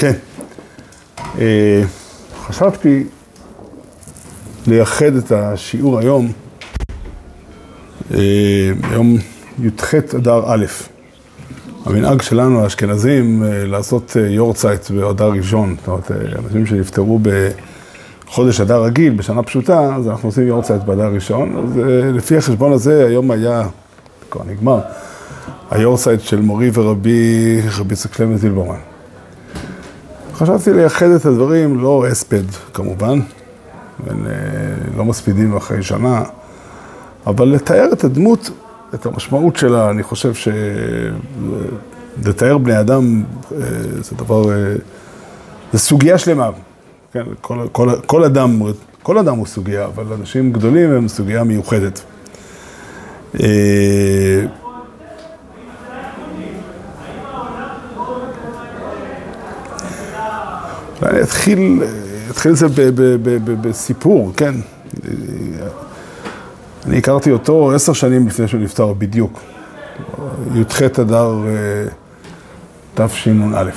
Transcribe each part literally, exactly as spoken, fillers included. כן. חשבתי לייחד את השיעור היום, יום י"ח אדר א'. המנהג שלנו, האשכנזים, לעשות יורצייט באדר ראשון. זאת אומרת, אנשים שנפטרו בחודש אדר רגיל, בשנה פשוטה, אז אנחנו עושים יורצייט באדר ראשון. אז לפי החשבון הזה, היום היה, כבר נגמר, היורצייט של מורי ורבי, רבי יצחק שלמה זילברמן. חשבתי לייחד את הדברים, לא אספד כמובן, לא מספידים אחרי שנה, אבל לתאר את הדמות, את המשמעות שלה, אני חושב ש... לתאר בני אדם, זה דבר... זה סוגיה שלמה. כן, כל, כל, כל אדם, כל אדם הוא סוגיה, אבל אנשים גדולים הם סוגיה מיוחדת. אני אתחיל, אתחיל את זה בסיפור, כן. אני הכרתי אותו עשר שנים לפני שהוא נפטר בדיוק. י"ח אדר תשנ"א.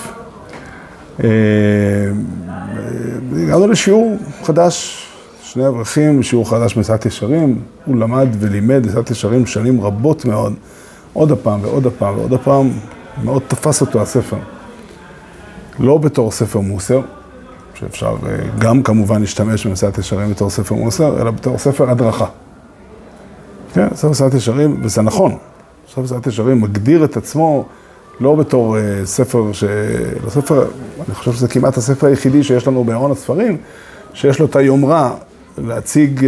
הגענו לשיעור חדש, שני אברכים, שיעור חדש מסילת ישרים. הוא למד ולימד מסילת ישרים שנים רבות מאוד. עוד הפעם ועוד הפעם ועוד הפעם, מאוד תפס אותו הספר. לא בתור ספר מוסר, שאפשר גם כמובן להשתמש במסילת ישרים בתור ספר מוסר, אלא בתור ספר הדרכה. כן, ספר מסילת ישרים, וזה נכון. ספר מסילת ישרים מגדיר את עצמו לא בתור ספר ש... ספר, אני חושב שזה כמעט הספר היחידי שיש לנו בארון הספרים, שיש לו את היומרה להציג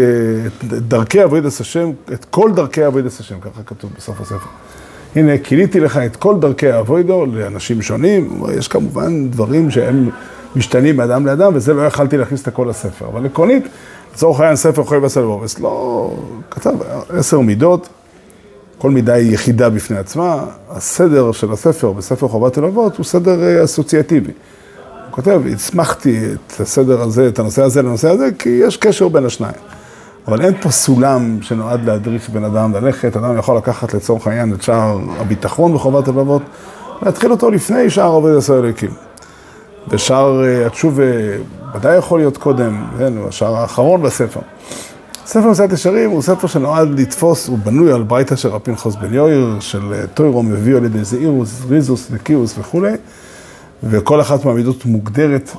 את דרכי עבודת השם, את כל דרכי עבודת השם, ככה כתוב בסוף הספר. הנה, קיליתי לך את כל דרכי העבודו לאנשים שונים, יש כמובן דברים שהם משתנים מאדם לאדם, וזה לא יכלתי להכניס את הכל לספר. אבל עקרונית, לצורך העניין ספר חוי וסלבובס, לא כתב, עשר מידות, כל מידה היא יחידה בפני עצמה, הסדר של הספר בספר חובת הלבבות הוא סדר אסוציאטיבי. הוא כותב, הצמחתי את הסדר הזה, את הנושא הזה לנושא הזה, כי יש קשר בין השניים. אבל אין פה סולם שנועד להדריך בן אדם ללכת, אדם יכול לקחת לצורך העניין את שער הביטחון בחובת הלבבות, להתחיל אותו לפני שער עובד עשרה הליקים. ושער התשובה ודאי יכול להיות קודם, השער האחרון בספר. ספר מסילת ישרים הוא ספר שנועד לתפוס, הוא בנוי על ברייתא של רבי פנחס בן יאיר, של תוירו מביא על ידי זעירוס, ריזוס, דקיוס וכו'. וכל אחת מהמידות מוגדרת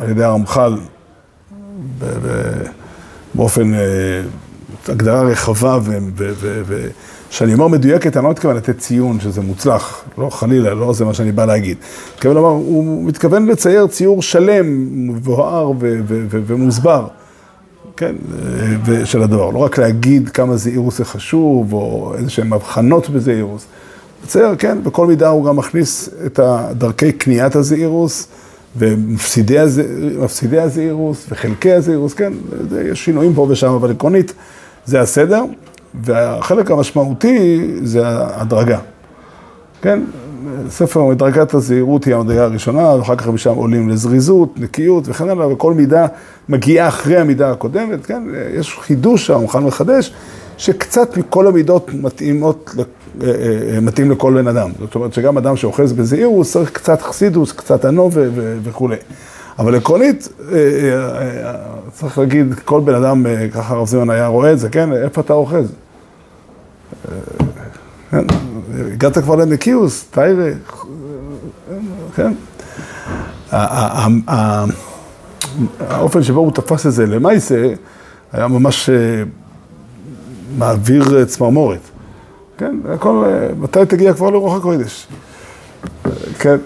על ידי הרמחל, ב... באופן, הגדרה רחבה, וכשאני אומר מדויקת, אני לא מתכוון לתת ציון שזה מוצלח, לא חלילה, לא זה מה שאני בא להגיד. מתכוון לומר, הוא מתכוון לצייר ציור שלם, מבואר ומוסבר, כן, של הדבר. לא רק להגיד כמה זעירוס זה חשוב, או איזשהם הבחנות בזעירוס. לצייר, כן, בכל מידה הוא גם מכניס את דרכי קניית הזעירוס, ומפסידי הזעירוס וחלקי הזעירוס, כן, יש שינויים פה ושם, אבל עקרונית זה הסדר, והחלק המשמעותי זה הדרגה. כן, ספר מדרגת הזעירות היא המדרגה הראשונה, ואחר כך משם עולים לזריזות, נקיות וכן הלאה, וכל מידה מגיעה אחרי המידה הקודמת, כן, יש חידוש שהרמח"ל מחדש, שקצת מכל המידות מתאימות, מתאים לכל בן אדם. זאת אומרת שגם אדם שאוחז בזעירוס צריך קצת חסידוס, קצת ענו וכו'. אבל עקרונית, צריך להגיד, כל בן אדם, ככה הרב זימן היה רואה את זה, כן? איפה אתה אוחז? הגעת כבר לנקיוס, תאירי, כן? האופן שבו הוא תפס את זה למעשה, היה ממש... מעביר צמרמורת, כן, הכל, מתי תגיע כבר לרוח הקודש, כן,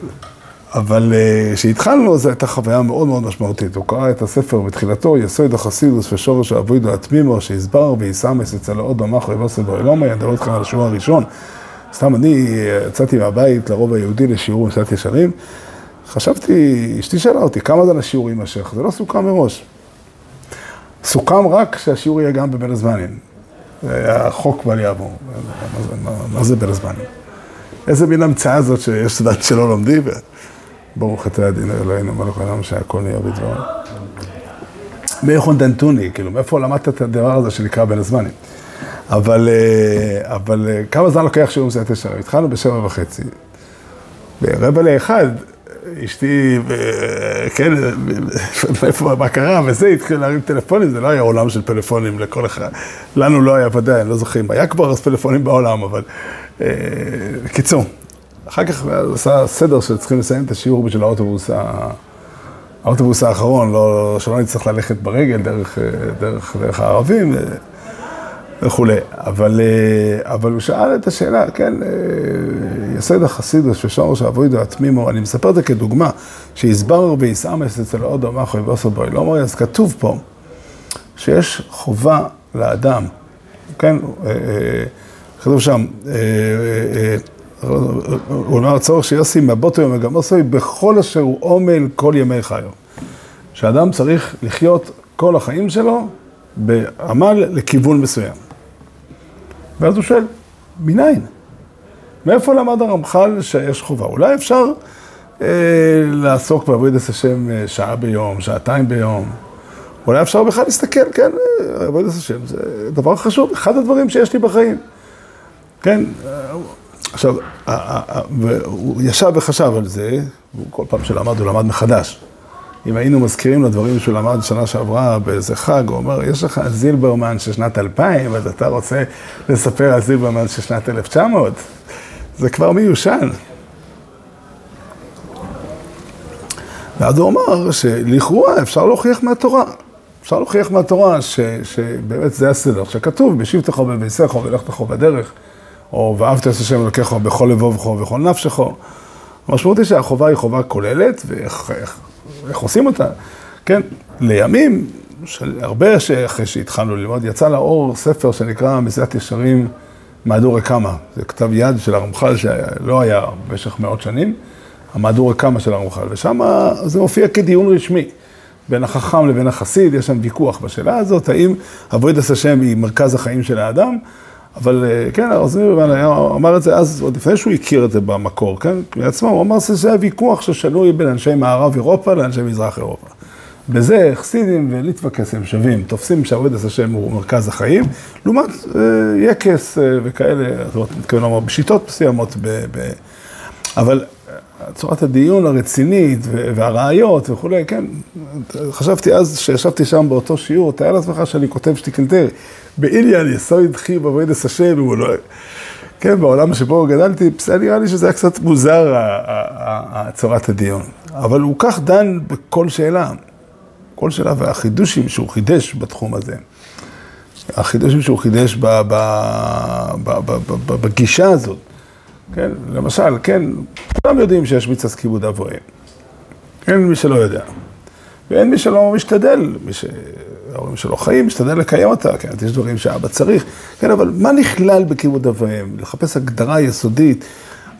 אבל כשהתחלנו זו הייתה חוויה מאוד מאוד משמעותית, הוא קרא את הספר בתחילתו, יסוד החסידוס ושורש העבודה התמימה שהסבר ויסמס אצל עוד במח ובסל בעילומי, אני מדבר אתכם על השיעור הראשון, סתם אני יצאתי מהבית לרוב היהודי לשיעור מסילת ישרים, חשבתי, אשתי שאלה אותי, כמה זמן השיעור יימשך, זה לא סוכם מראש, סוכם רק שהשיעור יהיה גם בבין הזמנים, החוק בל יעבור, מה זה בין הזמנים? איזה מין המצאה הזאת שיש דעת שלא לומדים, ברוך אתה הדין אלוהינו מלך העולם שהכל נהיה בדברו. מאיפה דנתוני, כאילו, מאיפה למדת את הדבר הזה שנקרא בין הזמנים? אבל כמה זמן לוקח שיעור מסילת ישרים? התחלנו בשבע וחצי, ברבע לאחד אשתי, כן, איפה, מה קרה, וזה התחיל להרים טלפונים, זה לא היה עולם של פלאפונים לכל אחד. לנו לא היה ודאי, אני לא זוכרים, היה כבר אז פלאפונים בעולם, אבל קיצור. אחר כך עשה סדר שצריכים לסיים את השיעור בשביל האוטובוס, האוטובוס האחרון, לא, שלא נצטרך ללכת ברגל דרך, דרך, דרך הערבים וכו'. אבל, אבל הוא שאל את השאלה, כן, יסד החסידוס ששור שעבוידו התמימו, אני מספר את זה כדוגמה, שיסבר ויסעמס אצל עוד אמה חוי ועוסבוי, לא אומר, אז כתוב פה שיש חובה לאדם, כן, כתוב שם, הוא אומר צורך שיוסי מבוטו יום הגמוסוי בכל אשר הוא עומל כל ימי חיו. שאדם צריך לחיות כל החיים שלו בעמל לכיוון מסוים. ואז הוא שואל, מניין? מאיפה למד הרמחל שיש חובה? אולי אפשר אה, לעסוק בעבודת השם שעה ביום, שעתיים ביום. אולי אפשר בכלל להסתכל, כן, עבודת השם זה דבר חשוב, אחד הדברים שיש לי בחיים. כן, עכשיו, הוא ישב וחשב על זה, וכל פעם שלמד הוא למד מחדש. אם היינו מזכירים לדברים שהוא למד שנה שעברה באיזה חג, הוא אומר, יש לך זילברמן של שנת אלפיים, אז אתה רוצה לספר על זילברמן של שנת אלף תשע מאות? זה כבר מיושן. ועד הוא אמר שלכאורה אפשר להוכיח מהתורה. אפשר להוכיח מהתורה ש, שבאמת זה הסדר, שכתוב, בשבתך ובביסך ובלכתך ובדרך, או ואהבת את השם אלוקיך בכל לבבך ובכל נפשך. המשמעות היא שהחובה היא חובה כוללת, ואיך איך, איך עושים אותה? כן, לימים, הרבה שאחרי שהתחלנו ללמוד, יצא לאור ספר שנקרא מסילת ישרים מהדורה קמא. זה כתב יד של הרמחל שלא היה במשך מאות שנים, המהדורה קמא של הרמחל, ושם זה מופיע כדיון רשמי. בין החכם לבין החסיד, יש שם ויכוח בשאלה הזאת, האם עבודת השם היא מרכז החיים של האדם, אבל כן, הרזמיר אמר את זה אז, עוד לפני שהוא הכיר את זה במקור, כן? בעצמו, הוא אמר שזה היה ויכוח ששנוי בין אנשי מערב אירופה לאנשי מזרח אירופה. בזה חסידים וליטווקסים שווים, תופסים שעבודת השם הוא מרכז החיים, לעומת יקס וכאלה, זאת אומרת, מתכוון לומר, בשיטות מסוימות, ב- ב- אבל צורת הדיון הרצינית והראיות וכו', כן, חשבתי אז שישבתי שם באותו שיעור, תהיה לעצמך שאני כותב שטיקנטרי, באיליה אני סויד חי בבוידס השם, הוא לא... כן, בעולם שבו גדלתי, נראה לי שזה היה קצת מוזר, צורת הדיון. אבל הוא כך דן בכל שאלה, כל שאלה והחידושים שהוא חידש בתחום הזה. החידושים שהוא חידש בגישה הזאת. כן, למשל, כן, כולם יודעים שיש מצוות כיבוד אב ואם. אין מי שלא יודע. ואין מי שלא משתדל, מי שההורים שלו חיים, משתדל לקיים אותה, כן, יש דברים שאבא צריך. כן, אבל מה נכלל בכיבוד אב ואם? לחפש הגדרה יסודית,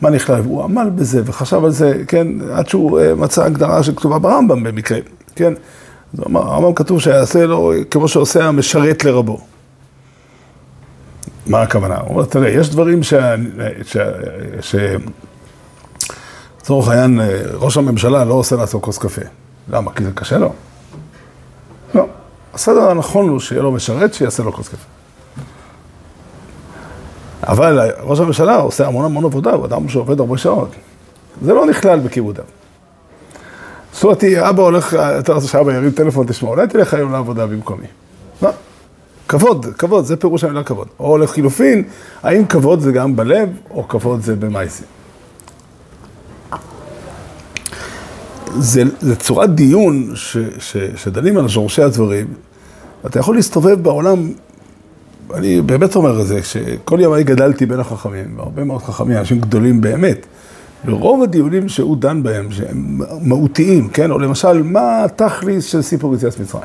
מה נכלל? הוא עמל בזה וחשב על זה, כן, עד שהוא מצא הגדרה שכתובה ברמב"ם במקרה. כן, הרמב"ם כתוב שיעשה לו כמו שעושה המשרת לרבו. מה הכוונה? הוא אומר, תראה, יש דברים ש... ש... ש... צורך העניין, ראש הממשלה לא עושה לעשות כוס קפה. למה? כי זה קשה לו? לא. הסדר הנכון הוא שיהיה לו משרת שיעשה לו כוס קפה. אבל ראש הממשלה עושה המון המון עבודה, הוא אדם שעובד הרבה שעות. זה לא נכלל בכיבוד אב. זאת אומרת, אבא הולך, אתה רוצה שאבא ירים טלפון, תשמע, אולי תלך היום לעבודה במקומי. לא. כבוד, כבוד, זה פירוש המילה כבוד. או לחילופין, האם כבוד זה גם בלב, או כבוד זה במעשים. זה, זה צורת דיון ש, ש, שדנים על שורשי הדברים. אתה יכול להסתובב בעולם, אני באמת אומר את זה, שכל ימי גדלתי בין החכמים, והרבה מאוד חכמים, אנשים גדולים באמת. ורוב הדיונים שהוא דן בהם, שהם מהותיים, כן? או למשל, מה התכלית של סיפור יציאת מצרים?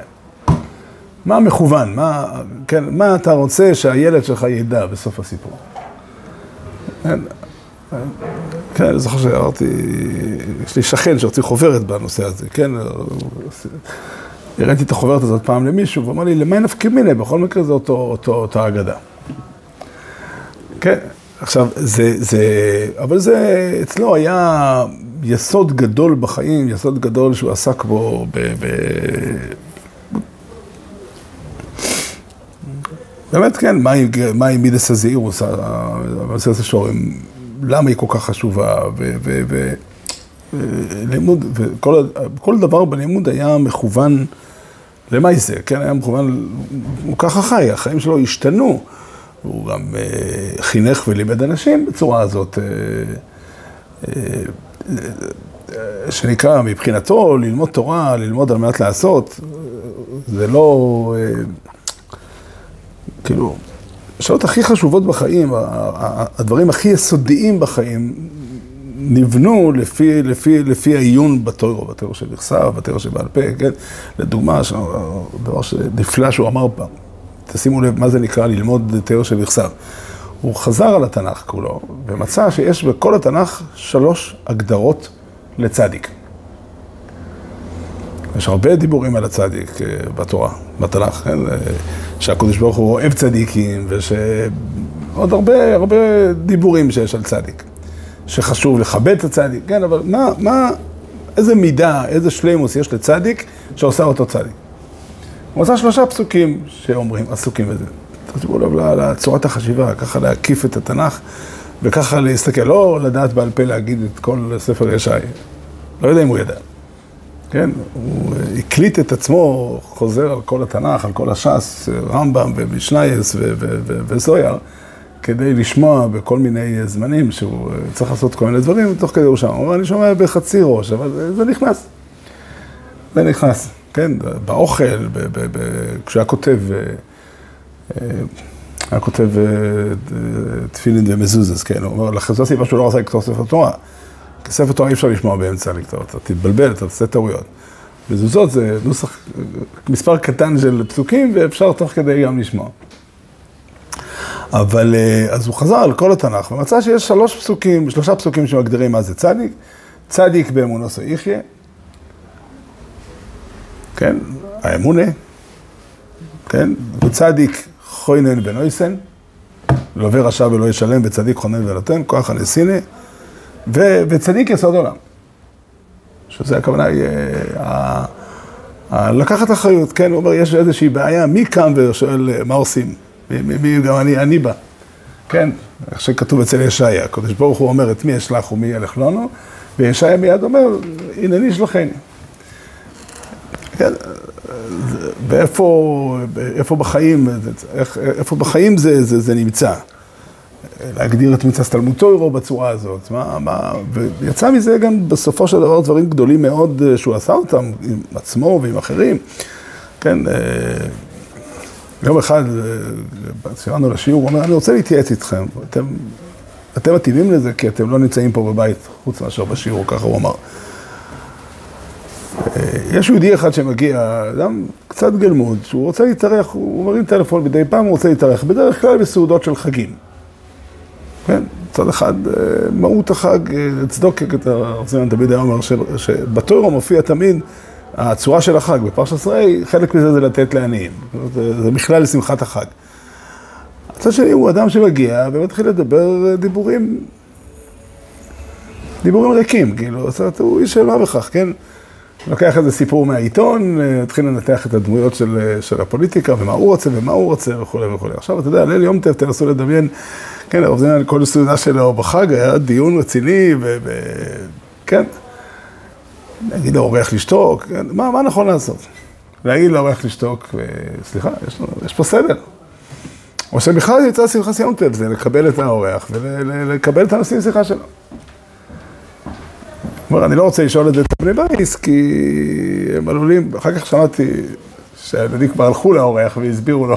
מה מכוון? מה, כן, מה אתה רוצה שהילד שלך ידע בסוף הסיפור? כן, כן, אני זוכר שאמרתי, יש לי שכן שהוציא חוברת בנושא הזה, כן? הראיתי את החוברת הזאת פעם למישהו, ואמר לי, למה נפקא מינה? בכל מקרה זה אותו, אותו, אותה אגדה. כן, עכשיו, זה, זה, אבל זה, אצלו היה יסוד גדול בחיים, יסוד גדול שהוא עסק בו ב... ב באמת כן, מה היא מידס הזהירוס, המסילת ישרים, למה היא כל כך חשובה, לימוד, וכל כל דבר בלימוד היה מכוון למה זה, כן? היה מכוון, הוא ככה חי, החיים שלו השתנו, הוא גם uh, חינך ולימד אנשים בצורה הזאת, uh, uh, uh, uh, שנקרא מבחינתו ללמוד תורה, ללמוד על מנת לעשות, זה לא, uh, כאילו, השאלות הכי חשובות בחיים, הדברים הכי יסודיים בחיים, נבנו לפי, לפי, לפי העיון בתורה, בתורה שנכסה, בתורה שבעל פה, כן? לדוגמה, דבר שנפלא שהוא אמר פעם, תשימו לב מה זה נקרא ללמוד תורה שנכסה. הוא חזר על התנ"ך כולו, ומצא שיש בכל התנ"ך שלוש הגדרות לצדיק. יש הרבה דיבורים על הצדיק בתורה, בתנ"ך, כן? שהקדוש ברוך הוא אוהב צדיקים, ועוד הרבה, הרבה דיבורים שיש על צדיק. שחשוב לכבד את הצדיק, כן, אבל מה, מה, איזה מידה, איזה שלימוס יש לצדיק שעושה אותו צדיק? הוא עושה שלושה פסוקים שאומרים, עסוקים בזה. תחשבו לו לצורת החשיבה, ככה להקיף את התנ"ך, וככה להסתכל, לא לדעת בעל פה להגיד את כל ספר ישעי. לא יודע אם הוא ידע. כן, הוא הקליט את עצמו, חוזר על כל התנ"ך, על כל הש"ס, רמב"ם ומשנייס וזויר, כדי לשמוע בכל מיני זמנים שהוא צריך לעשות כל מיני דברים, תוך כדי הוא שם. הוא אומר, אני שומע בחצי ראש, אבל זה, זה נכנס. זה נכנס, כן? באוכל, ב- ב- ב- כשהיה כותב, היה כותב תפילין ומזוזז, כן? הוא אומר, לחזו הסיבה שהוא לא רצה לכתוב ספר תורה. כי ספר תורה אי אפשר לשמוע באמצע לכתוב, אתה תתבלבל, אתה תעשה טעויות. מזוזות זה נוסח, מספר קטן של פסוקים, ואפשר תוך כדי גם לשמוע. אבל אז הוא חזר על כל התנ"ך, ומצא שיש שלוש פסוקים, שלושה פסוקים שמגדירים מה זה צדיק. צדיק באמונו יחיה, כן, האמונה, כן, וצדיק חוינן ונויסן, לווה רשע ולא ישלם, וצדיק חונן ונותן, כוח הנסיני, וצדיק יסוד עולם. שזה הכוונה, לקחת אחריות, כן, הוא אומר, יש איזושהי בעיה, מי קם ושואל מה עושים? מי גם אני, אני בא, כן, איך שכתוב אצל ישעיה, הקדוש ברוך הוא אומר את מי אשלח ומי ילך לנו, וישעיה מיד אומר, הנה אני אשלחני. ואיפה בחיים, איפה בחיים זה נמצא? להגדיר את מצוות תלמוד תורה בצורה הזאת, ויצא מזה גם בסופו של דבר דברים גדולים מאוד שהוא עשה אותם עם עצמו ועם אחרים, כן, יום אחד, כשאנו לשיעור, הוא אומר, אני רוצה להתייעץ איתכם. אתם, אתם מתאימים לזה, כי אתם לא נמצאים פה בבית, חוץ מאשר בשיעור, ככה הוא אמר. יש יהודי אחד שמגיע, אדם קצת גלמוד, שהוא רוצה להתארח, הוא מרים טלפון מדי פעם, הוא רוצה להתארח, בדרך כלל בסעודות של חגים. כן, צד אחד, מהות החג, צדוקק את הרצון, תמיד היה אומר, שבתורה מופיע תמיד, הצורה של החג בפרשת עשרי, חלק מזה זה לתת לעניים. זה, זה בכלל לשמחת החג. הצד שלי הוא אדם שמגיע ומתחיל לדבר דיבורים, דיבורים ריקים, כאילו, הוא איש של מה בכך, כן? לוקח איזה סיפור מהעיתון, התחיל לנתח את הדמויות של, של הפוליטיקה, ומה הוא רוצה ומה הוא רוצה וכו' וכו'. עכשיו, אתה יודע, ליל יום טוב תנסו לדמיין, כן, עובדים, כל סעודה שלו בחג היה דיון רציני, ו... ו כן? להגיד לאורח לשתוק, מה, מה נכון לעשות? להגיד לאורח לשתוק, סליחה, יש, יש פה סדר. או שבכלל יצא שיחה סיום טוב, זה לקבל את האורח ולקבל את הנושאים שיחה שלו. זאת אומרת, אני לא רוצה לשאול את זה את בני בייס, כי הם עלולים, אחר כך שמעתי שהדדיק כבר הלכו לאורח והסבירו לו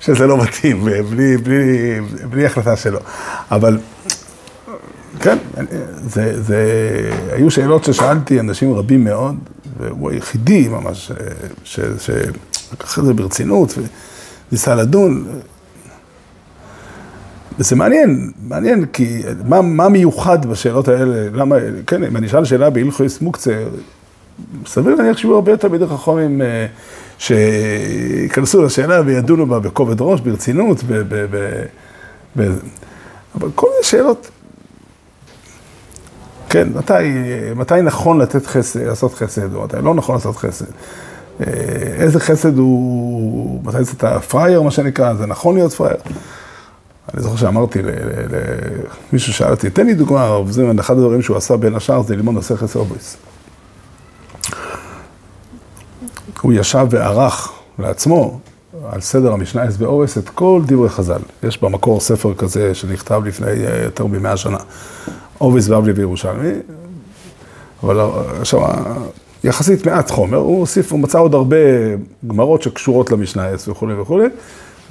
שזה לא מתאים, בלי, בלי, בלי החלטה שלו. אבל... כן, זה, זה, היו שאלות ששאלתי אנשים רבים מאוד, והוא היחידי ממש, שלקח את זה ברצינות וניסה לדון. וזה מעניין, מעניין, כי מה, מה מיוחד בשאלות האלה, למה, כן, אם אני אשאל שאלה בהלכות מוקצה, סביר להניח שיהיו הרבה תלמידי חכמים שיכנסו לשאלה וידונו בה בכובד ראש, ברצינות, ב, ב, ב, ב, אבל כל מיני שאלות, כן, מתי, מתי נכון לתת חסד, לעשות חסד, או מתי לא נכון לעשות חסד? איזה חסד הוא, מתי זה אתה פרייר, מה שנקרא, זה נכון להיות פרייר? אני זוכר שאמרתי, מישהו שאל אותי, תן לי דוגמה, וזה אחד הדברים שהוא עשה בין השאר, זה ללמוד מסכת סובייס. הוא ישב וערך לעצמו על סדר המשנה אס באורס את כל דברי חז"ל. יש במקור ספר כזה שנכתב לפני יותר מ-מאה שנה. אורס ואבלי בירושלמי, אבל עכשיו, יחסית מעט חומר, הוא הוסיף, הוא מצא עוד הרבה גמרות שקשורות למשנה אס וכו' וכו',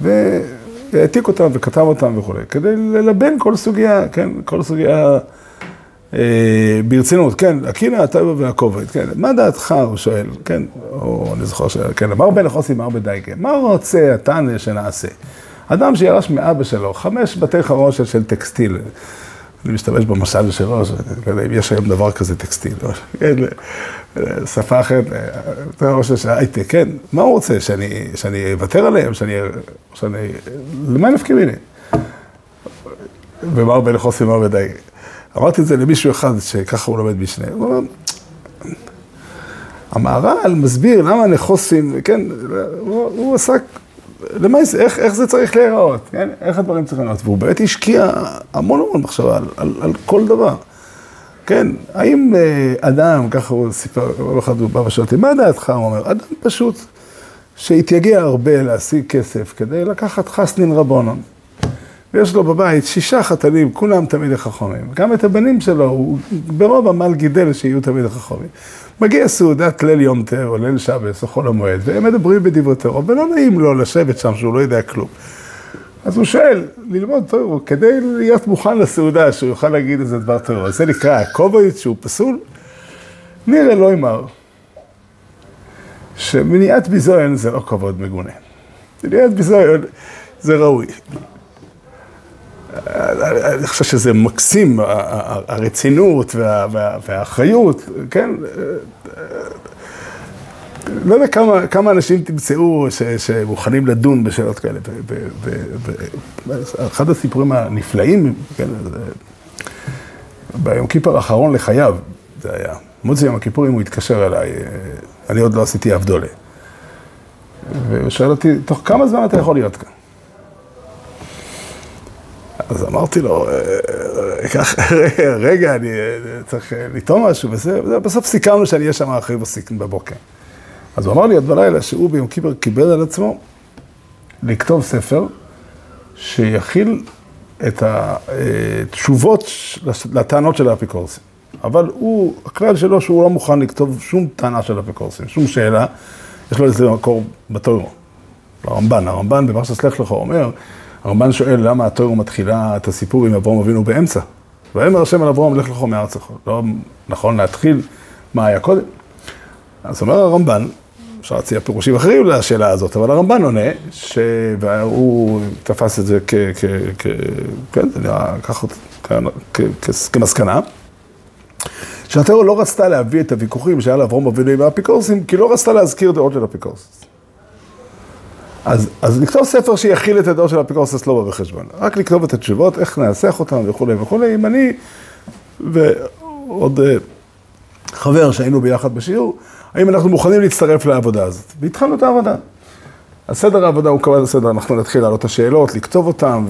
והעתיק אותם וכתב אותם וכו', כדי ללבן כל סוגיה, כן, כל סוגיה ברצינות, כן, הקינה, הטבע והכובד, כן, מה דעתך, הוא שואל, כן, או אני זוכר שואל, כן, אמר בן החוסי, אמר בדייקה, מה רוצה התנא שנעשה? אדם שירש מאבא שלו, חמש בתי חרושת של טקסטיל, אני משתמש במשל שלו, אם יש היום דבר כזה טקסטיל, שפה אחרת, בתי חרושת של הייטק, כן, מה הוא רוצה, שאני אוותר עליהם, שאני, למה נפקים הנה? ואמר בן החוסי, אמר בדייקה, אמרתי את זה למישהו אחד שככה הוא לומד משנה. הוא אומר, המהר"ל מסביר למה נחוסים, כן, הוא, הוא עסק, למעשה, איך, איך זה צריך להיראות, כן? איך הדברים צריכים להיראות. והוא באמת השקיע המון המון מחשבה על, על, על כל דבר. כן, האם אדם, ככה הוא סיפר, כל אחד הוא בא ושואל אותי, מה דעתך? הוא אומר, אדם פשוט שהתייגע הרבה להשיג כסף כדי לקחת חסנין רבונן. ויש לו בבית שישה חתנים, כולם תמיד חכמים. גם את הבנים שלו, הוא ברוב עמל גידל שיהיו תמיד חכמים. מגיע סעודת ליל יומתר או ליל שבס או חול המועד, והם מדברים בדברי תורה, ולא נעים לו לשבת שם שהוא לא יודע כלום. אז הוא שואל, ללמוד תורה, כדי להיות מוכן לסעודה שהוא יוכל להגיד איזה דבר תורה. זה נקרא הכובד שהוא פסול. נראה אלוהי מר, שמניעת ביזיון זה לא כבוד מגונה. מניעת ביזיון זה ראוי. אני חושב שזה מקסים, הרצינות והאחריות, כן? לא יודע כמה אנשים תמצאו שמוכנים לדון בשאלות כאלה. אחד הסיפורים הנפלאים, ביום כיפור האחרון לחייו, זה היה. מוצאי יום הכיפורים הוא התקשר אליי, אני עוד לא עשיתי אבדולה. והוא שואל אותי, תוך כמה זמן אתה יכול להיות כאן? אז אמרתי לו, רגע, אני צריך לטעום משהו, ובסוף סיכמנו שאני אהיה שם אחרי בבוקר. אז הוא אמר לי עד בלילה שהוא ביום כיפור קיבל על עצמו לכתוב ספר שיכיל את התשובות לטענות של האפיקורסים. אבל הוא, הכלל שלו שהוא לא מוכן לכתוב שום טענה של האפיקורסים, שום שאלה, יש לו איזה מקור בתורה. הרמב"ן, הרמב"ן בפרשת לך לך אומר, הרמב"ן שואל למה התורה מתחילה את הסיפור עם אברהם אבינו באמצע. ואמר השם על אברהם, לך לך מארצך. לא נכון להתחיל מה היה קודם. אז אומר הרמב"ן, אפשר להציע פירושים אחרים לשאלה הזאת, אבל הרמב"ן עונה, שהוא תפס את זה כמסקנה, שהתורה לא רצתה להביא את הוויכוחים שהיה לאברהם אבינו עם האפיקורסים, כי לא רצתה להזכיר דעות של אפיקורסים. אז, אז לכתוב ספר שיכיל את הדעות של האפיקורסס לא בא בחשבון. רק לכתוב את התשובות, איך נעסח אותם וכו' וכו'. אם אני ועוד חבר שהיינו ביחד בשיעור, האם אנחנו מוכנים להצטרף לעבודה הזאת? והתחלנו את העבודה. הסדר העבודה הוא קבע את הסדר, אנחנו נתחיל להעלות את השאלות, לכתוב אותם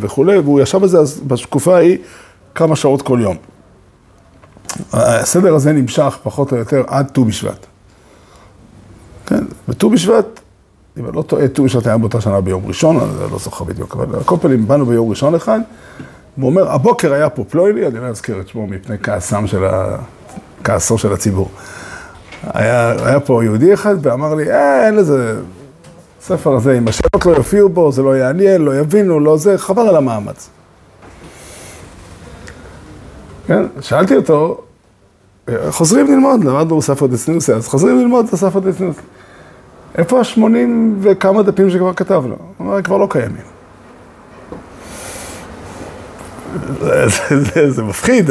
וכו'. והוא ישב בזה בשקופה ההיא כמה שעות כל יום. הסדר הזה נמשך פחות או יותר עד ט"ו בשבט. כן? בט"ו בשבט, אם אני לא טועה, ט"ו בשבט היה באותה שנה ביום ראשון, אני לא זוכר בדיוק, אבל על כל פנים באנו ביום ראשון אחד, והוא אומר, הבוקר היה פה פלוילי, אני לא אזכיר את שמו מפני כעסם של ה... כעסו של הציבור. היה, היה פה יהודי אחד ואמר לי, אה, אין לזה ספר הזה, אם השאלות לא יופיעו בו, זה לא יעניין, לא יבינו, לא זה, חבל על המאמץ. כן, שאלתי אותו, חוזרים ללמוד, למדנו ספר דצניוסי, אז חוזרים ללמוד את הספר דצניוסי. איפה השמונים וכמה דפים שכבר כתב לו? הוא אומר, כבר לא קיימים. זה מפחיד.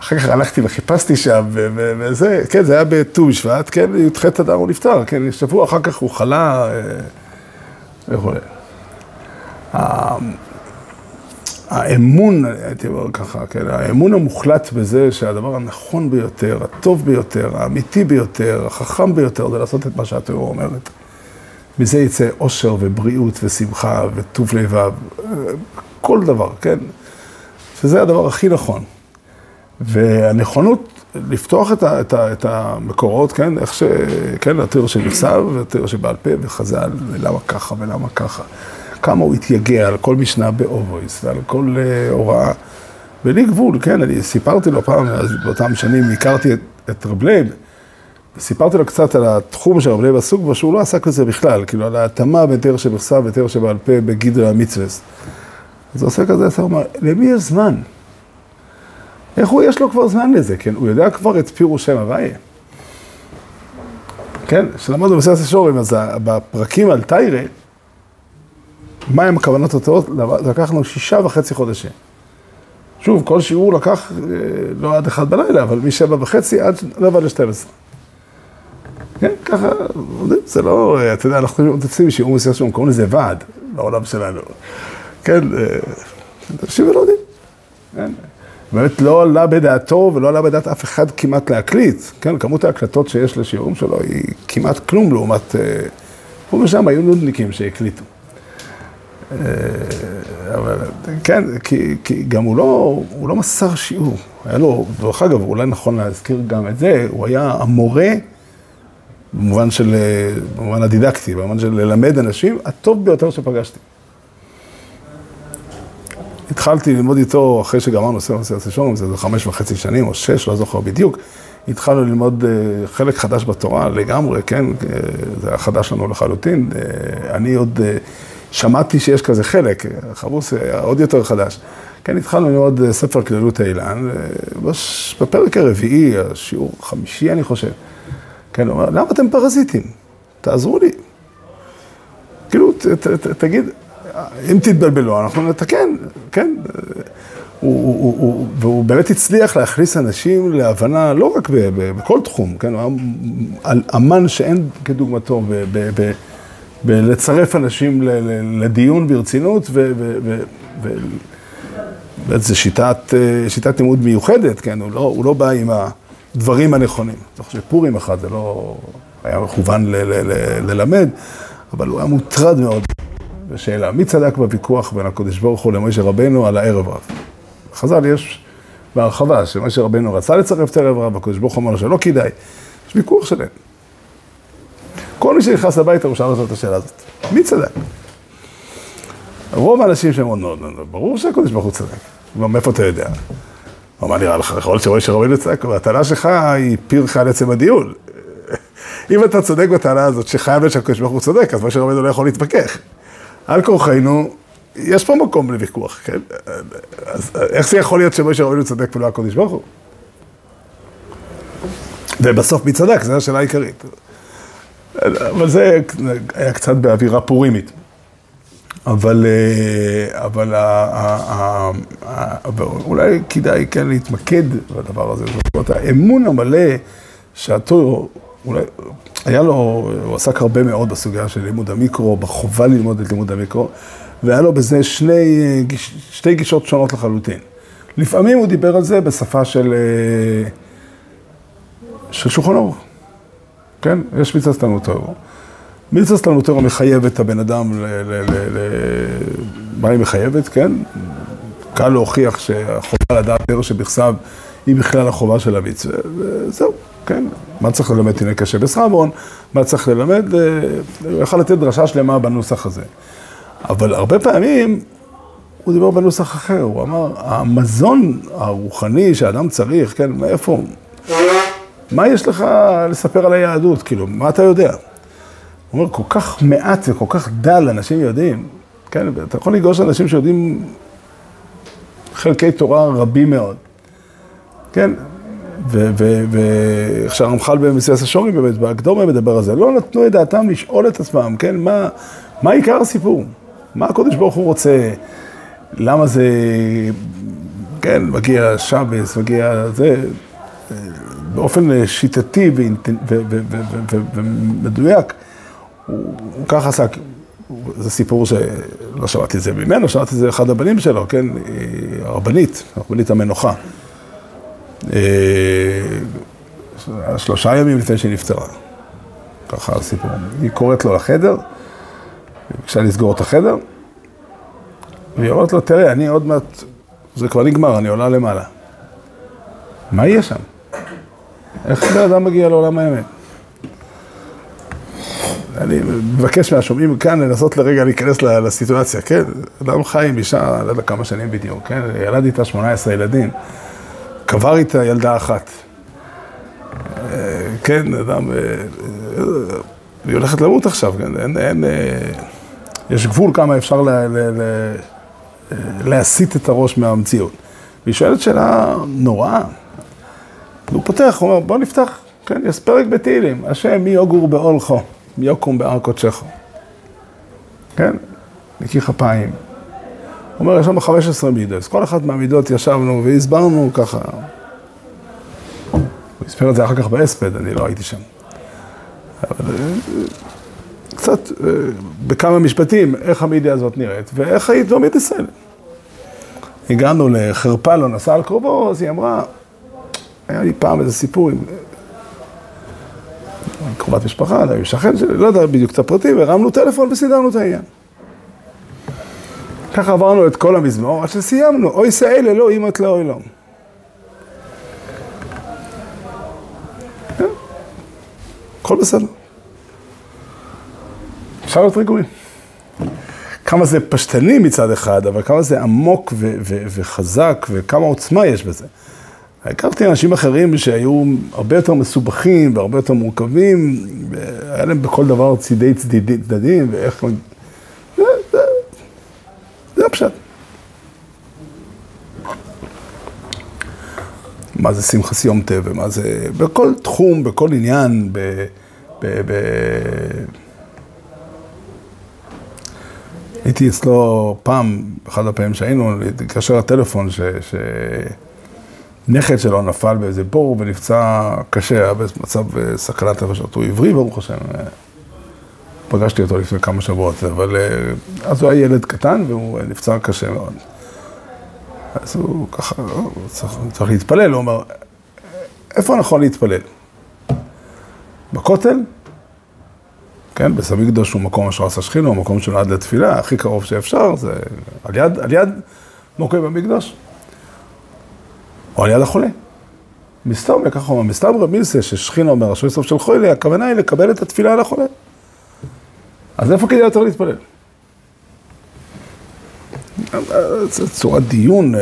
אחר כך הלכתי וחיפשתי שם, וזה, כן, זה היה בט"ו בשבט, כן, י"ח אדר הוא נפטר, כן, שבוע אחר כך הוא חלה, וכו'. האמון, הייתי אומר ככה, כן, האמון המוחלט בזה שהדבר הנכון ביותר, הטוב ביותר, האמיתי ביותר, החכם ביותר, זה לעשות את מה שהתורה אומרת. מזה יצא עושר ובריאות ושמחה וטוב לבב, כל דבר, כן? שזה הדבר הכי נכון. והנכונות לפתוח את, ה, את, ה, את המקורות, כן? איך ש... כן, התיאור שנפסב והתיאור שבעל פה וחז"ל, ולמה ככה ולמה ככה. כמה הוא התייגע על כל משנה באובויס, על כל uh, הוראה. בלי גבול, כן? אני סיפרתי לו פעם, אז באותם שנים הכרתי את, את רב לייב, סיפרתי לו קצת על התחום של רב לייב עסוק בו, שהוא לא עסק לזה בכלל, כאילו על ההתאמה בין תיאור שנפסב ותיאור שבעל פה בגדרי המצווס. אז הוא עושה כזה, הוא אומר, למי יש זמן? איך הוא, יש לו כבר זמן לזה, כן? הוא יודע כבר את פירוש שם הוויה. כן? שלמדנו בסייס השורים, אז בפרקים על תיירה, מה הם הכוונות התאות? לקחנו שישה וחצי חודשים. שוב, כל שיעור לקח, לא עד אחד בלילה, אבל משבע וחצי עד רבע לשתים עשרה. כן? ככה, זה לא, אתה יודע, אנחנו נתפסים שיעור מסייס שום, קוראים לזה ועד, לעולם שלנו. כן? אנשים לא יודעים. כן? באמת לא עלה בדעתו ולא עלה בדעת אף אחד כמעט להקליט, כן? כמות ההקלטות שיש לשיעורים שלו היא כמעט כלום לעומת... פה ושם היו נודניקים שהקליטו. אבל כן, כי, כי גם הוא לא, הוא לא מסר שיעור. היה לו, דרך אגב, אולי נכון להזכיר גם את זה, הוא היה המורה, במובן של, במובן הדידקטי, במובן של ללמד אנשים, הטוב ביותר שפגשתי. התחלתי ללמוד איתו אחרי שגמרנו מסילת ישרים, זה חמש וחצי שנים או שש, לא זוכר בדיוק. התחלנו ללמוד חלק חדש בתורה לגמרי, כן? זה היה חדש לנו לחלוטין. אני עוד שמעתי שיש כזה חלק, חבוס היה עוד יותר חדש. כן, התחלנו ללמוד ספר כללות האילן, בפרק הרביעי, שיעור חמישי אני חושב. כן, הוא אומר, למה אתם פרזיטים? תעזרו לי. כאילו, תגיד... אם תתבלבלו, אנחנו נתקן, כן? והוא באמת הצליח להכניס אנשים להבנה, לא רק בכל תחום, כן? הוא אמן שאין כדוגמתו בלצרף אנשים לדיון ברצינות, וזה שיטת לימוד מיוחדת, כן? הוא לא בא עם הדברים הנכונים. צריך שפורים אחד, זה לא היה מכוון ללמד, אבל הוא היה מוטרד מאוד. ושאלה, מי צדק בוויכוח בין הקדוש ברוך הוא למשה רבנו על הערב רב? בחז"ל יש בהרחבה שמשה רבנו רצה לצרף את הערב רב, הקדוש ברוך הוא אמר שלא כדאי. יש ויכוח שלהם. כל מי שנכנס הביתה הוא שאל את השאלה הזאת. מי צדק? רוב האנשים שהם אומרים, לא, לא, לא, ברור שהקדוש ברוך הוא צדק. אבל מאיפה אתה יודע? מה נראה לך? יכול להיות שמשה רבנו צדק, והטענה שלך היא פירחה על עצם הדיון. אם אתה צודק בטענה הזאת שחייב להיות שהקדוש ברוך הוא צודק, אז משה רבנו לא יכול להתווכח. על כורחנו, יש פה מקום לוויכוח, כן? אז איך זה יכול להיות שמשה רבנו צדק ולא הקדוש ברוך הוא? ובסוף מי צדק, זו השאלה העיקרית. אבל זה היה קצת באווירה פורימית. אבל, אבל אולי כדאי כן להתמקד בדבר הזה. זאת אומרת, האמון המלא שהתורה... אולי, היה לו, הוא עסק הרבה מאוד בסוגיה של לימוד המיקרו, בחובה ללמוד את לימוד המיקרו, והיה לו בזה שני, שתי גישות שונות לחלוטין. לפעמים הוא דיבר על זה בשפה של, של שולחן ערוך. כן? יש מצוות תלמוד תורה. מצוות תלמוד תורה מחייבת את הבן אדם, ל, ל, ל, ל, מה היא מחייבת, כן? קל להוכיח שהחובה לדעת תורה שבכתב היא בכלל החובה של המצווה, וזהו. כן? מה צריך ללמד תינא קשה בסרבון, מה צריך ללמד, הוא יכל לתת דרשה שלמה בנוסח הזה. אבל הרבה פעמים הוא דיבר בנוסח אחר, הוא אמר, המזון הרוחני שהאדם צריך, כן, מאיפה? מה יש לך לספר על היהדות? כאילו, מה אתה יודע? הוא אומר, כל כך מעט וכל כך דל אנשים יודעים, כן? אתה יכול לגרוש אנשים שיודעים חלקי תורה רבים מאוד, כן? ואיך שהרמחל במסילת ישרים באמת, בהקדומה מדבר על זה, לא נתנו את דעתם לשאול את עצמם, כן, מה, מה עיקר הסיפור? מה הקדוש ברוך הוא רוצה? למה זה, כן, מגיע שבס, מגיע זה, באופן שיטתי ומדויק, הוא ככה עסק, זה סיפור שלא שמעתי את זה ממנו, שמעתי את זה אחד הבנים שלו, כן, הרבנית, הרבנית המנוחה. שלושה ימים לפני שהיא נפטרה, ככה הסיפור. היא קוראת לו לחדר, ביקשה לסגור את החדר, והיא אומרת לו, תראה, אני עוד מעט, זה כבר נגמר, אני עולה למעלה. מה יהיה שם? איך בן אדם מגיע לעולם האמת? אני מבקש מהשומעים כאן לנסות לרגע להיכנס לסיטואציה, כן? אדם חי עם אישה, לא יודע כמה שנים בדיוק, כן? ילד איתה שמונה עשרה ילדים, קבר איתה ילדה אחת. כן, אדם... היא הולכת למות עכשיו, כן? אין, אין... יש גבול כמה אפשר ל, ל, ל, להסיט את הראש מהמציאות. והיא שואלת שאלה נוראה. הוא פותח, הוא אומר, בוא נפתח, כן? יש פרק בתהילים, השם מי יוגור באולכו. מיוקום באר קודשךו. כן? נקי חפיים. הוא אומר, יש לנו חמש עשרה מידות. אז כל אחת מהמידות ישבנו והסברנו ככה. הוא הספר את זה אחר כך באספד, אני לא הייתי שם. אבל קצת, בכמה משפטים, איך המידה הזאת נראית, ואיך היית לא מתנסלת. הגענו לחרפה, לא נסע על קרובו, אז היא אמרה, היה לי פעם איזה סיפור עם... קרובת משפחה, לא משכן שלי, לא יודע בדיוק את הפרטים, הרמנו טלפון וסידרנו את העניין. ככה עברנו את כל המזמור, עד שסיימנו, אוי סאל אלו, אם את לא אוי לא. הכל בסדר. אפשר להיות רגועים. כמה זה פשטני מצד אחד, אבל כמה זה עמוק וחזק, וכמה עוצמה יש בזה. הכרתי אנשים אחרים שהיו הרבה יותר מסובכים והרבה יותר מורכבים, היה להם בכל דבר צידי צדידים, צדדים, ואיך... זה, זה, זה הפשט. מה זה שמחה סיומתה ומה זה... בכל תחום, בכל עניין, ב... ב, ב... הייתי אצלו פעם, אחד הפעמים שהיינו, להתקשר לטלפון ש... ש... נכד שלו נפל באיזה בור ונפצע קשה, היה במצב סכנת נפשות. הוא עברי, ברוך השם. פגשתי אותו לפני כמה שבועות, אבל אז הוא היה ילד קטן והוא נפצע קשה מאוד. אז הוא ככה, הוא צריך, צריך להתפלל, הוא אומר, איפה נכון להתפלל? בכותל? כן, בסמי קדוש הוא מקום אשר עשה שכינו, הוא מקום שנועד לתפילה, הכי קרוב שאפשר, זה על יד, על יד מוקב במקדוש. או על יד החולה. מסתבר, ככה אומר, מסתבר מילסה ששכינה אומר, השוי סוף של חולה, הכוונה היא לקבל את התפילה על החולה. אז איפה כדאי יותר להתפלל? זו צורת דיון.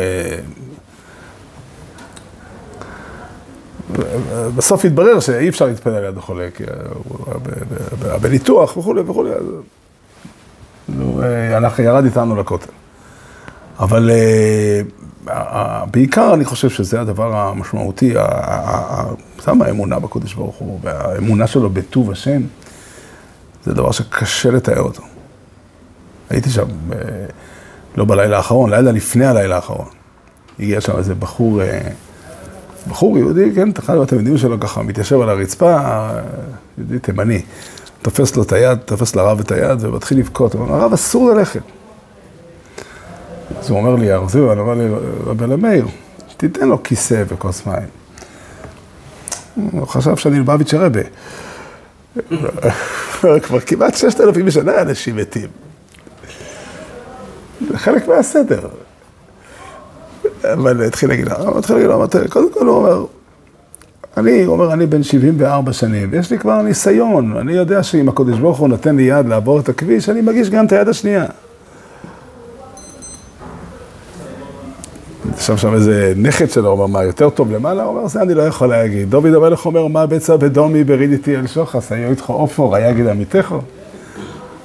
בסוף התברר שאי אפשר להתפלל על יד החולה, כי הוא בניתוח וכו' וכו'. אנחנו ירד איתנו לכותל. אבל... בעיקר אני חושב שזה הדבר המשמעותי, גם האמונה בקודש ברוך הוא, והאמונה שלו בטוב השם, זה דבר שקשה לתאר אותו. הייתי שם, לא בלילה האחרון, לילה לפני הלילה האחרון. הגיע שם איזה בחור, בחור יהודי, כן, אחד מהתלמידים שלו ככה, מתיישב על הרצפה, יהודי תימני, תופס לו את היד, תופס לרב את היד, ומתחיל לבכות, אבל הרב אסור ללכת. אז הוא אומר לי, ארזיו, אני אומר לי, רבי למאיר, תיתן לו כיסא וכוס מים. הוא חשב שאני לבביץ' הרבי. כבר כמעט ששת אלפים בשנה אנשים מתים. זה חלק מהסדר. אבל התחיל להגיד, הוא התחיל להגיד, הוא אומר, קודם כל הוא אומר, אני, הוא אומר, אני בן שבעים וארבע שנים, ויש לי כבר ניסיון, אני יודע שאם הקודש ברוך הוא נתן לי יד לעבור את הכביש, אני מגיש גם את היד השנייה. עכשיו שם איזה נכד שלו, אומר, מה יותר טוב למעלה? אומר, זה אני לא יכול להגיד. דוד המלך אומר, מה בצע בדומי ברידיתי אל שוחס, היו איתך אופור, היה גיד עמיתךו.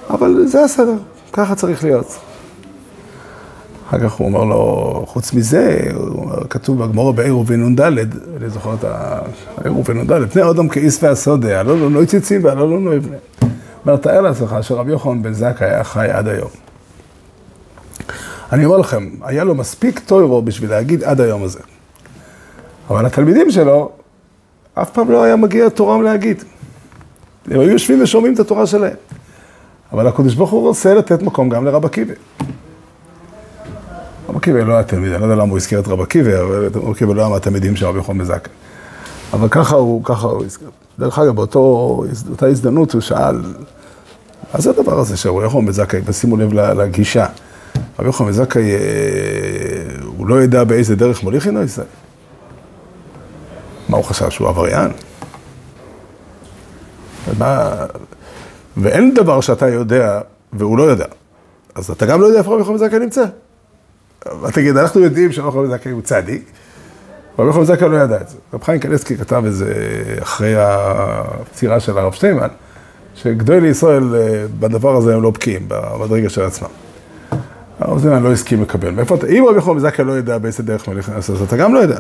אבל זה הסדר, ככה צריך להיות. אחר כך הוא אומר לו, חוץ מזה, הוא אומר, כתוב בגמרא בעירובין נונדלד, אני זוכר את העירובין נונדלד, פני אודם כאיס והסודה, הלא לא נויציצים והלא לא נויבנה. אומר, תאר לעצמך שרבי יוחנן בן זכאי היה חי עד היום. אני אומר לכם, היה לו מספיק תוירו בשביל להגיד עד היום הזה. אבל התלמידים שלו, אף פעם לא היה מגיע תורם להגיד. הם היו יושבים ושומעים את התורה שלהם. אבל הקדוש ברוך הוא רוצה לתת מקום גם לרב עקיבא. רב עקיבא לא היה תלמיד, אני לא יודע למה הוא הזכיר את רב עקיבא, אבל רב עקיבא לא היה מהתלמידים של רבי יוחנן בן זכאי. אבל ככה הוא, ככה הוא הזכיר. דרך אגב, באותה הזדמנות הוא שאל, אז זה הדבר הזה שרבי יוחנן בן זכאי, ושימו לב לגישה, רבי יוחנן בן זכאי, הוא לא ידע באיזה דרך מוליך אינו ישראל. מה הוא חשב? שהוא עבריין? מה... ואין דבר שאתה יודע והוא לא יודע. אז אתה גם לא יודע איפה רבי יוחנן בן זכאי נמצא. תגיד, אנחנו יודעים שרבי יוחנן בן זכאי הוא צדיק, רבי יוחנן בן זכאי לא ידע את זה. רב חיים קניבסקי כתב איזה אחרי הפצירה של הרב שטיימן, שגדולי ישראל בדבר הזה הם לא בקיאים, בדרגה של עצמם. הרב שטיימן לא הסכים לקבל. מאיפה אתה? אם רבי יוחנן בן זכאי לא ידע באיזה דרך מלך, אז אתה גם לא יודע.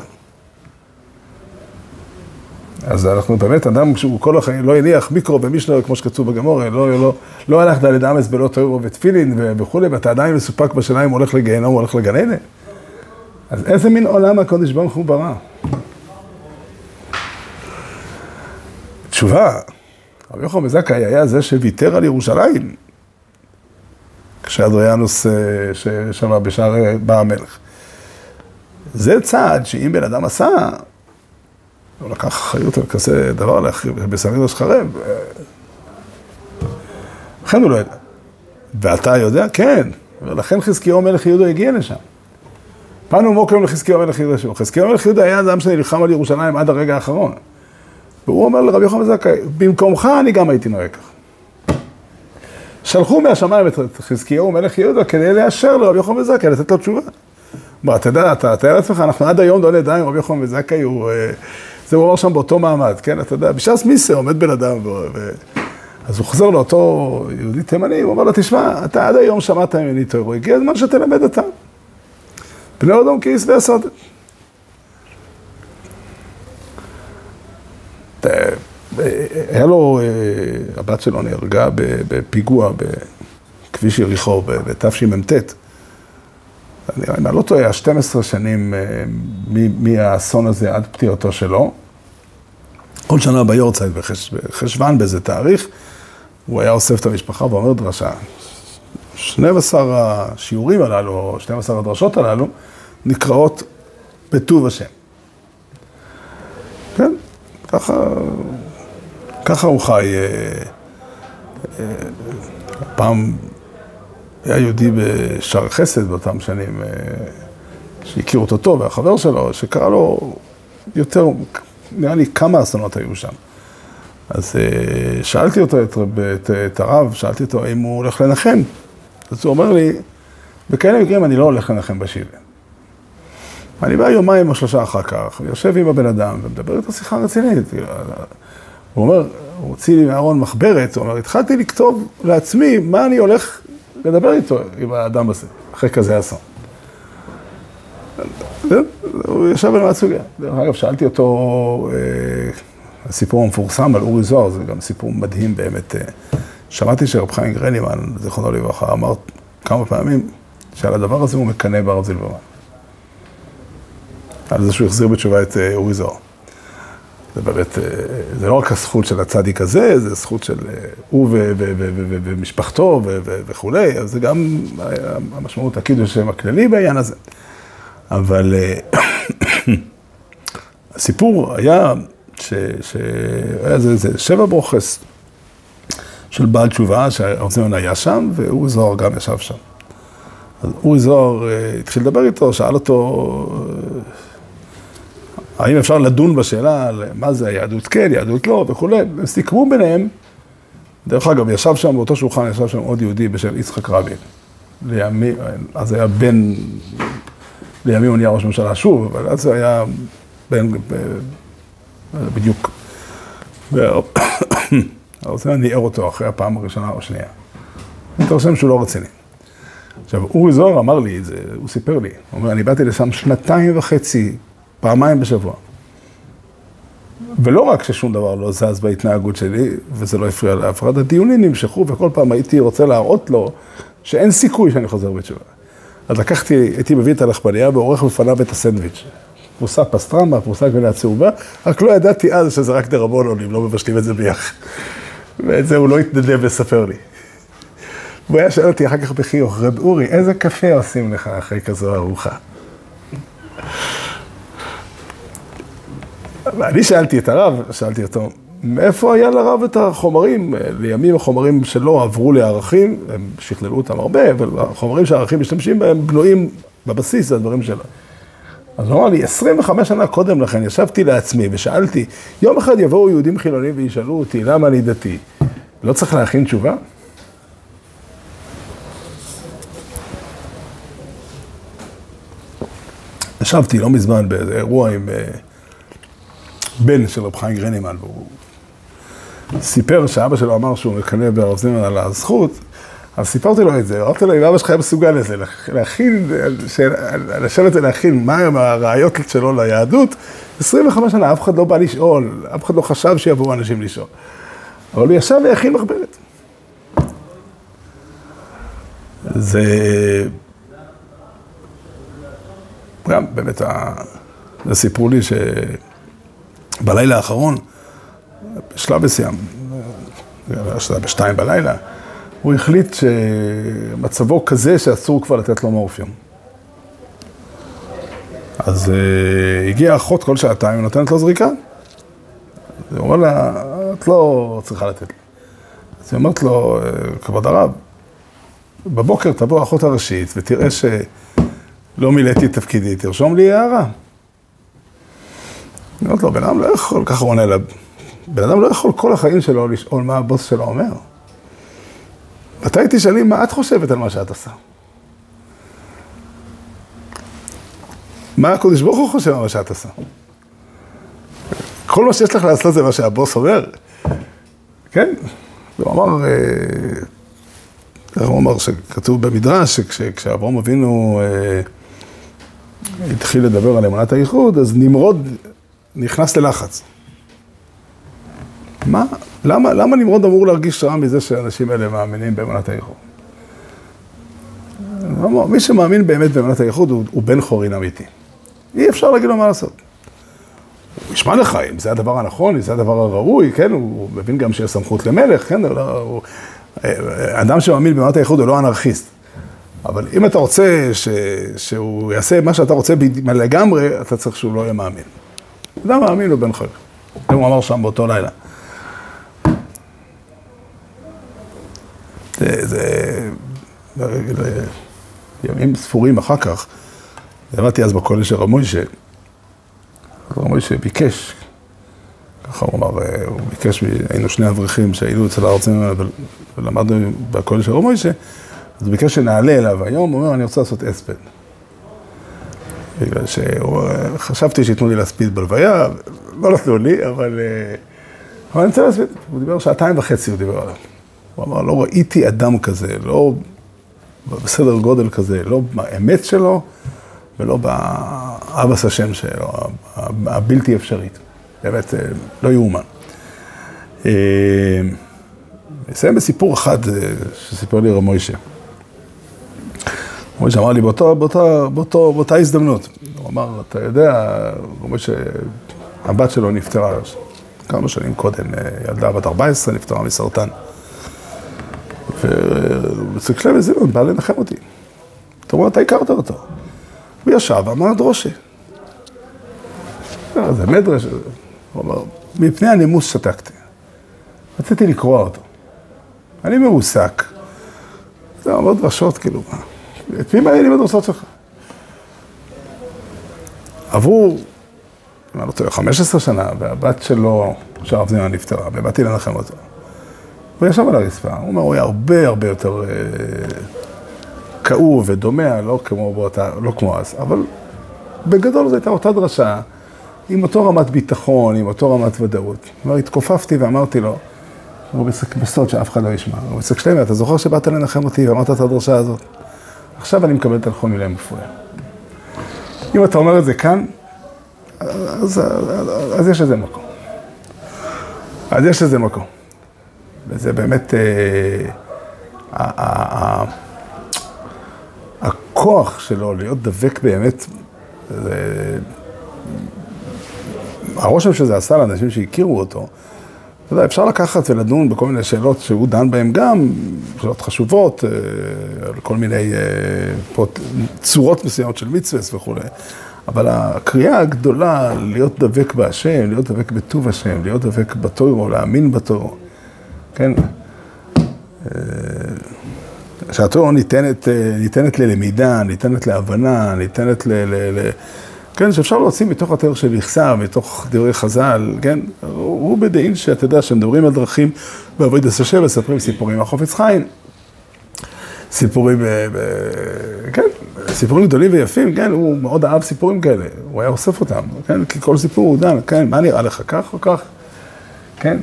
אז אנחנו באמת, אדם שהוא כל החיים לא הניח מיקרו במשנה, כמו שכתוב בגמורה, לא, לא, לא הלך דלת אמס בלא תוירו ותפילין וכו', ואתה עדיין מסופק בשאלה אם הוא הולך לגהנום, הוא הולך לגננה. אז איזה מין עולם הקודש ברוך הוא ברא? תשובה, רבי יוחנן בן זכאי היה זה שוויתר על ירושלים, כשאדריאנוס ששמע בשער בא המלך. זה צעד שאם בן אדם עשה, הוא לקח חיות על כזה דבר להחריב, בסנדו שחרב. לכן הוא לא ידע. ואתה יודע? כן. ולכן חזקיהו מלך יהודה הגיע לשם. פנו מוקלם לחזקיהו מלך יהודה שלו. חזקיהו מלך יהודה היה אדם שנלחם על ירושלים עד הרגע האחרון. והוא אומר לרבי יוחנן בן זכאי, במקומך אני גם הייתי נוהג כך. שלחו מהשמיים את חזקיהו מלך יהודה כדי לאשר לרבי יוחנן בן זכאי, לתת לו תשובה. מה, אתה יודע, אתה תאר לעצמך, אנחנו עד היום לא נדע אם רבי יוחנן בן זכאי הוא... זה הוא אומר שם באותו מעמד, כן, אתה יודע, בשעס מיסה עומד בן אדם, ו... אז הוא חוזר לאותו יהודי תימני, הוא אומר לו, תשמע, אתה עד היום שמעת ממני תוירו, הגיע הזמן שתלמד אתה. בני אדום כיס ועשוד. היה לו, הבת שלו נהרגה בפיגוע בכביש יריחו, בתשמ"ט. אני לא טועה, שתים עשרה שנים מהאסון הזה עד פטירתו שלו. כל שנה ביורצייט, בחשבן באיזה תאריך, הוא היה אוסף את המשפחה ואומר דרשה. שנים עשר השיעורים הללו, או שתים עשרה הדרשות הללו, נקראות בטוב השם. כן, ככה, ככה הוא חי. פעם... היה יהודי בשער חסד באותם שנים, שהכיר אותו טוב, והחבר שלו, שקרא לו יותר, נראה לי כמה אסונות היו שם. אז שאלתי אותו, את, את, את הרב, שאלתי אותו אם הוא הולך לנחם. אז הוא אומר לי, בכאלה מקרים אני לא הולך לנחם בשיבה. אני בא יומיים או שלושה אחר כך, ויושב עם הבן אדם ומדבר איתו שיחה רצינית. הוא אומר, הוא הוציא לי מהארון מחברת, הוא אומר, התחלתי לכתוב לעצמי מה אני הולך... לדבר איתו, עם האדם הזה, אחרי כזה אסון. הוא ישב על מהצוגיה. אגב, שאלתי אותו, הסיפור המפורסם על אורי זוהר, זה גם סיפור מדהים באמת. שמעתי שרב חיים גרנימן, זכרונו לברכה, אמר כמה פעמים, שעל הדבר הזה הוא מקנא ברב זילברמן. על זה שהוא החזיר בתשובה את אורי זוהר. זה באמת, זה לא רק הזכות של הצדיק הזה, זה זכות של הוא ומשפחתו וכו', אז זה גם המשמעות הקידוש הכללי בעניין הזה. אבל הסיפור היה שהיה זה שבע ברוכס של בעל תשובה שהרב זילברמן היה שם, ואורי זוהר גם ישב שם. אז אורי זוהר התחיל לדבר איתו, שאל אותו... האם אפשר לדון בשאלה על מה זה היהדות כן, יהדות לא וכו'. הם סיכמו ביניהם. דרך אגב, ישב שם, באותו שולחן ישב שם עוד יהודי בשם יצחק רבין. לימי, אז היה בן, לימי הוא נהיה ראש ממשלה שוב, אבל אז היה בן, בדיוק. והרצה ניער אותו אחרי הפעם הראשונה או שנייה. הוא מתרשם שהוא לא רציני. עכשיו, אורי זוהר אמר לי את זה, הוא סיפר לי. הוא אומר, אני באתי לשם שנתיים וחצי, פעמיים בשבוע. ולא רק ששום דבר לא זז בהתנהגות שלי, וזה לא הפריע להפרד, הדיונים נמשכו, וכל פעם הייתי רוצה להראות לו שאין סיכוי שאני חוזר בתשובה. אז לקחתי, הייתי מביא את הלחפניה, ועורך בפניו את הסנדוויץ'. פרוסה פסטרמה, פרוסה גבינה צהובה, רק לא ידעתי אז שזה רק דרבנן, לא מבשלים את זה ביחד. ואת זה הוא לא התנדב לספר לי. והוא היה שאל אותי אחר כך בחיוך, רב אורי, איזה קפה עושים לך אחרי כזו ארוחה? ואני שאלתי את הרב, שאלתי אותו, מאיפה היה לרב את החומרים? לימים החומרים שלו עברו לערכים, הם שכללו אותם הרבה, אבל החומרים שהערכים משתמשים בהם בנויים בבסיס לדברים שלה. אז הוא אמר לי, עשרים וחמש שנה קודם לכן ישבתי לעצמי ושאלתי, יום אחד יבואו יהודים חילונים וישאלו אותי, למה אני דתי? לא צריך להכין תשובה? ישבתי לא מזמן באיזה אירוע עם בן של רב חיים גרנימן, והוא סיפר שאבא שלו אמר שהוא מקנא ברב זימן על הזכות, אז סיפרתי לו את זה, אמרתי לו, אם אבא שלך היה מסוגל לזה, להכין, לשאול את זה, להכין מה הם הראיות שלו ליהדות, עשרים וחמש שנה, אף אחד לא בא לשאול, אף אחד לא חשב שיבואו אנשים לשאול. אבל הוא ישב והכין מחברת. זה... גם באמת, זה סיפרו לי שבלילה האחרון, בשלב מסוים, בשתיים בלילה, הוא החליט שמצבו כזה שאסור כבר לתת לו מורפיום. אז uh, הגיעה אחות כל שעתיים ונותנת לו זריקה. היא אומרת לה, את לא צריכה לתת לי. אז היא אומרת לו, כבוד הרב, בבוקר תבוא האחות הראשית ותראה שלא מילאתי את תפקידי, תרשום לי הערה. היא אומרת לו, בן אדם לא יכול, ככה הוא עונה לה, בן אדם לא יכול כל החיים שלו לשאול מה הבוס שלו אומר. מתי תשאלי מה את חושבת על מה שאת עושה? מה הקודש ברוך הוא חושב על מה שאת עושה? כל מה שיש לך לעשות זה מה שהבוס אומר. כן? הוא אמר, הוא אמר שכתוב במדרש, שכשאברהם אבינו התחיל לדבר על אמונת הייחוד, אז נמרוד נכנס ללחץ. מה? למה, למה נמרוד אמור להרגיש רע מזה שאנשים אלה מאמינים באמונת הייחוד? מי שמאמין באמת באמונת הייחוד הוא, הוא בן חורין אמיתי. אי אפשר להגיד לו מה לעשות. הוא ישמע לך, אם זה הדבר הנכון, אם זה הדבר הראוי, כן? הוא מבין גם שיש סמכות למלך, כן? הוא, אדם שמאמין באמונת הייחוד הוא לא אנרכיסט. אבל אם אתה רוצה ש, שהוא יעשה מה שאתה רוצה לגמרי, אתה צריך שהוא לא יהיה מאמין. אדם מאמין הוא בן חורין. הוא אמר שם באותו לילה. זה, זה, ימים ספורים אחר כך, הבאתי אז בכולל של רבי מוישה, רבי מוישה ביקש, ככה הוא אמר, הוא ביקש, היינו שני אברכים שהיינו אצל הארצים, ולמדנו בכולל של רבי מוישה, אז הוא ביקש שנעלה אליו, היום הוא אומר, אני רוצה לעשות אספד. בגלל שחשבתי שיתנו לי להספיד בלוויה, לא נתנו לי, אבל, אבל אני רוצה להספיד, הוא דיבר שעתיים וחצי, הוא דיבר עליו. הוא אמר, לא ראיתי אדם כזה, לא בסדר גודל כזה, לא באמת שלו, ולא באבס השם שלו, הבלתי אפשרית. באמת, לא יאומן. נסיים בסיפור אחד שסיפר לי רבי מוישה. רבי מוישה אמר לי, באותה הזדמנות. הוא אמר, אתה יודע, רבי מוישה, הבת שלו נפטרה כמה שנים קודם, ילדה בת ארבע עשרה נפטרה מסרטן. וצריך לב זילברמן בא לנחם אותי. אתה אומר, אתה הכרת אותו. הוא ישב, אמר דרושי. זה מדרש. הוא אמר, מפני הנימוס שתקתי. רציתי לקרוא אותו. אני מרוסק. זה אמר דרשות, כאילו, מה? את מי מעיינים הדרשות שלך? עברו, אני לא יודע, חמש עשרה שנה, והבת שלו, שהרב זילברמן נפטרה, ובאתי לנחם אותו. הוא ישב על הרצפה, הוא אומר, הוא היה הרבה הרבה יותר כאוב ודומע, לא כמו אז, אבל בגדול זו הייתה אותה דרשה, עם אותו רמת ביטחון, עם אותו רמת ודאות. כלומר, התכופפתי ואמרתי לו, הוא בסוד שאף אחד לא ישמע, הוא בסוד שלמה, אתה זוכר שבאת לנחם אותי ואמרת את הדרשה הזאת? עכשיו אני מקבל תלחון מילה מפויה. אם אתה אומר את זה כאן, אז יש לזה מקום. אז יש לזה מקום. וזה באמת הכוח שלו להיות דבק באמת, הרושם שזה עשה לאנשים שהכירו אותו, אפשר לקחת ולדון בכל מיני שאלות שהוא דן בהן גם, שאלות חשובות, כל מיני צורות מסוימות של מצווה וכו', אבל הקריאה הגדולה להיות דבק בהשם, להיות דבק בטוב השם, להיות דבק בתורו, להאמין בתורו, כן? שהתורו ניתנת, ניתנת ללמידה, ניתנת להבנה, ניתנת ל... ל, ל כן, שאפשר להוציא מתוך התיאור של יחסה, מתוך דברי חז"ל, כן? הוא בדין שאתה יודע שהם מדברים על דרכים בעבודת השם, מספרים סיפורים החפץ חיים. סיפורים, כן, סיפורים גדולים ויפים, כן, הוא מאוד אהב סיפורים כאלה, הוא היה אוסף אותם, כן, כי כל סיפור הוא דן, כן, מה נראה לך, כך או כך, כן?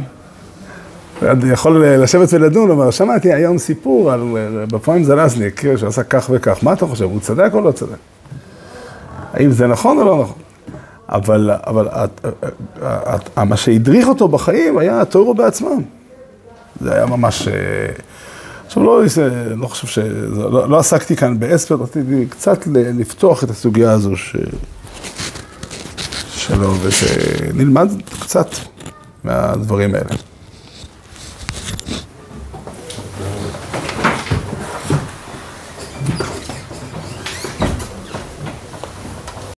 יכול לשבת ולדון, אבל שמעתי היום סיפור על בפעם זלזניק, שעשה כך וכך, מה אתה חושב, הוא צדק או לא צדק? האם זה נכון או לא נכון? אבל, אבל מה שהדריך אותו בחיים היה התורו בעצמם. זה היה ממש... עכשיו, לא, לא חושב ש... לא, לא עסקתי כאן באספר, רציתי קצת לפתוח את הסוגיה הזו ש... שלו, ושנלמד קצת מהדברים האלה.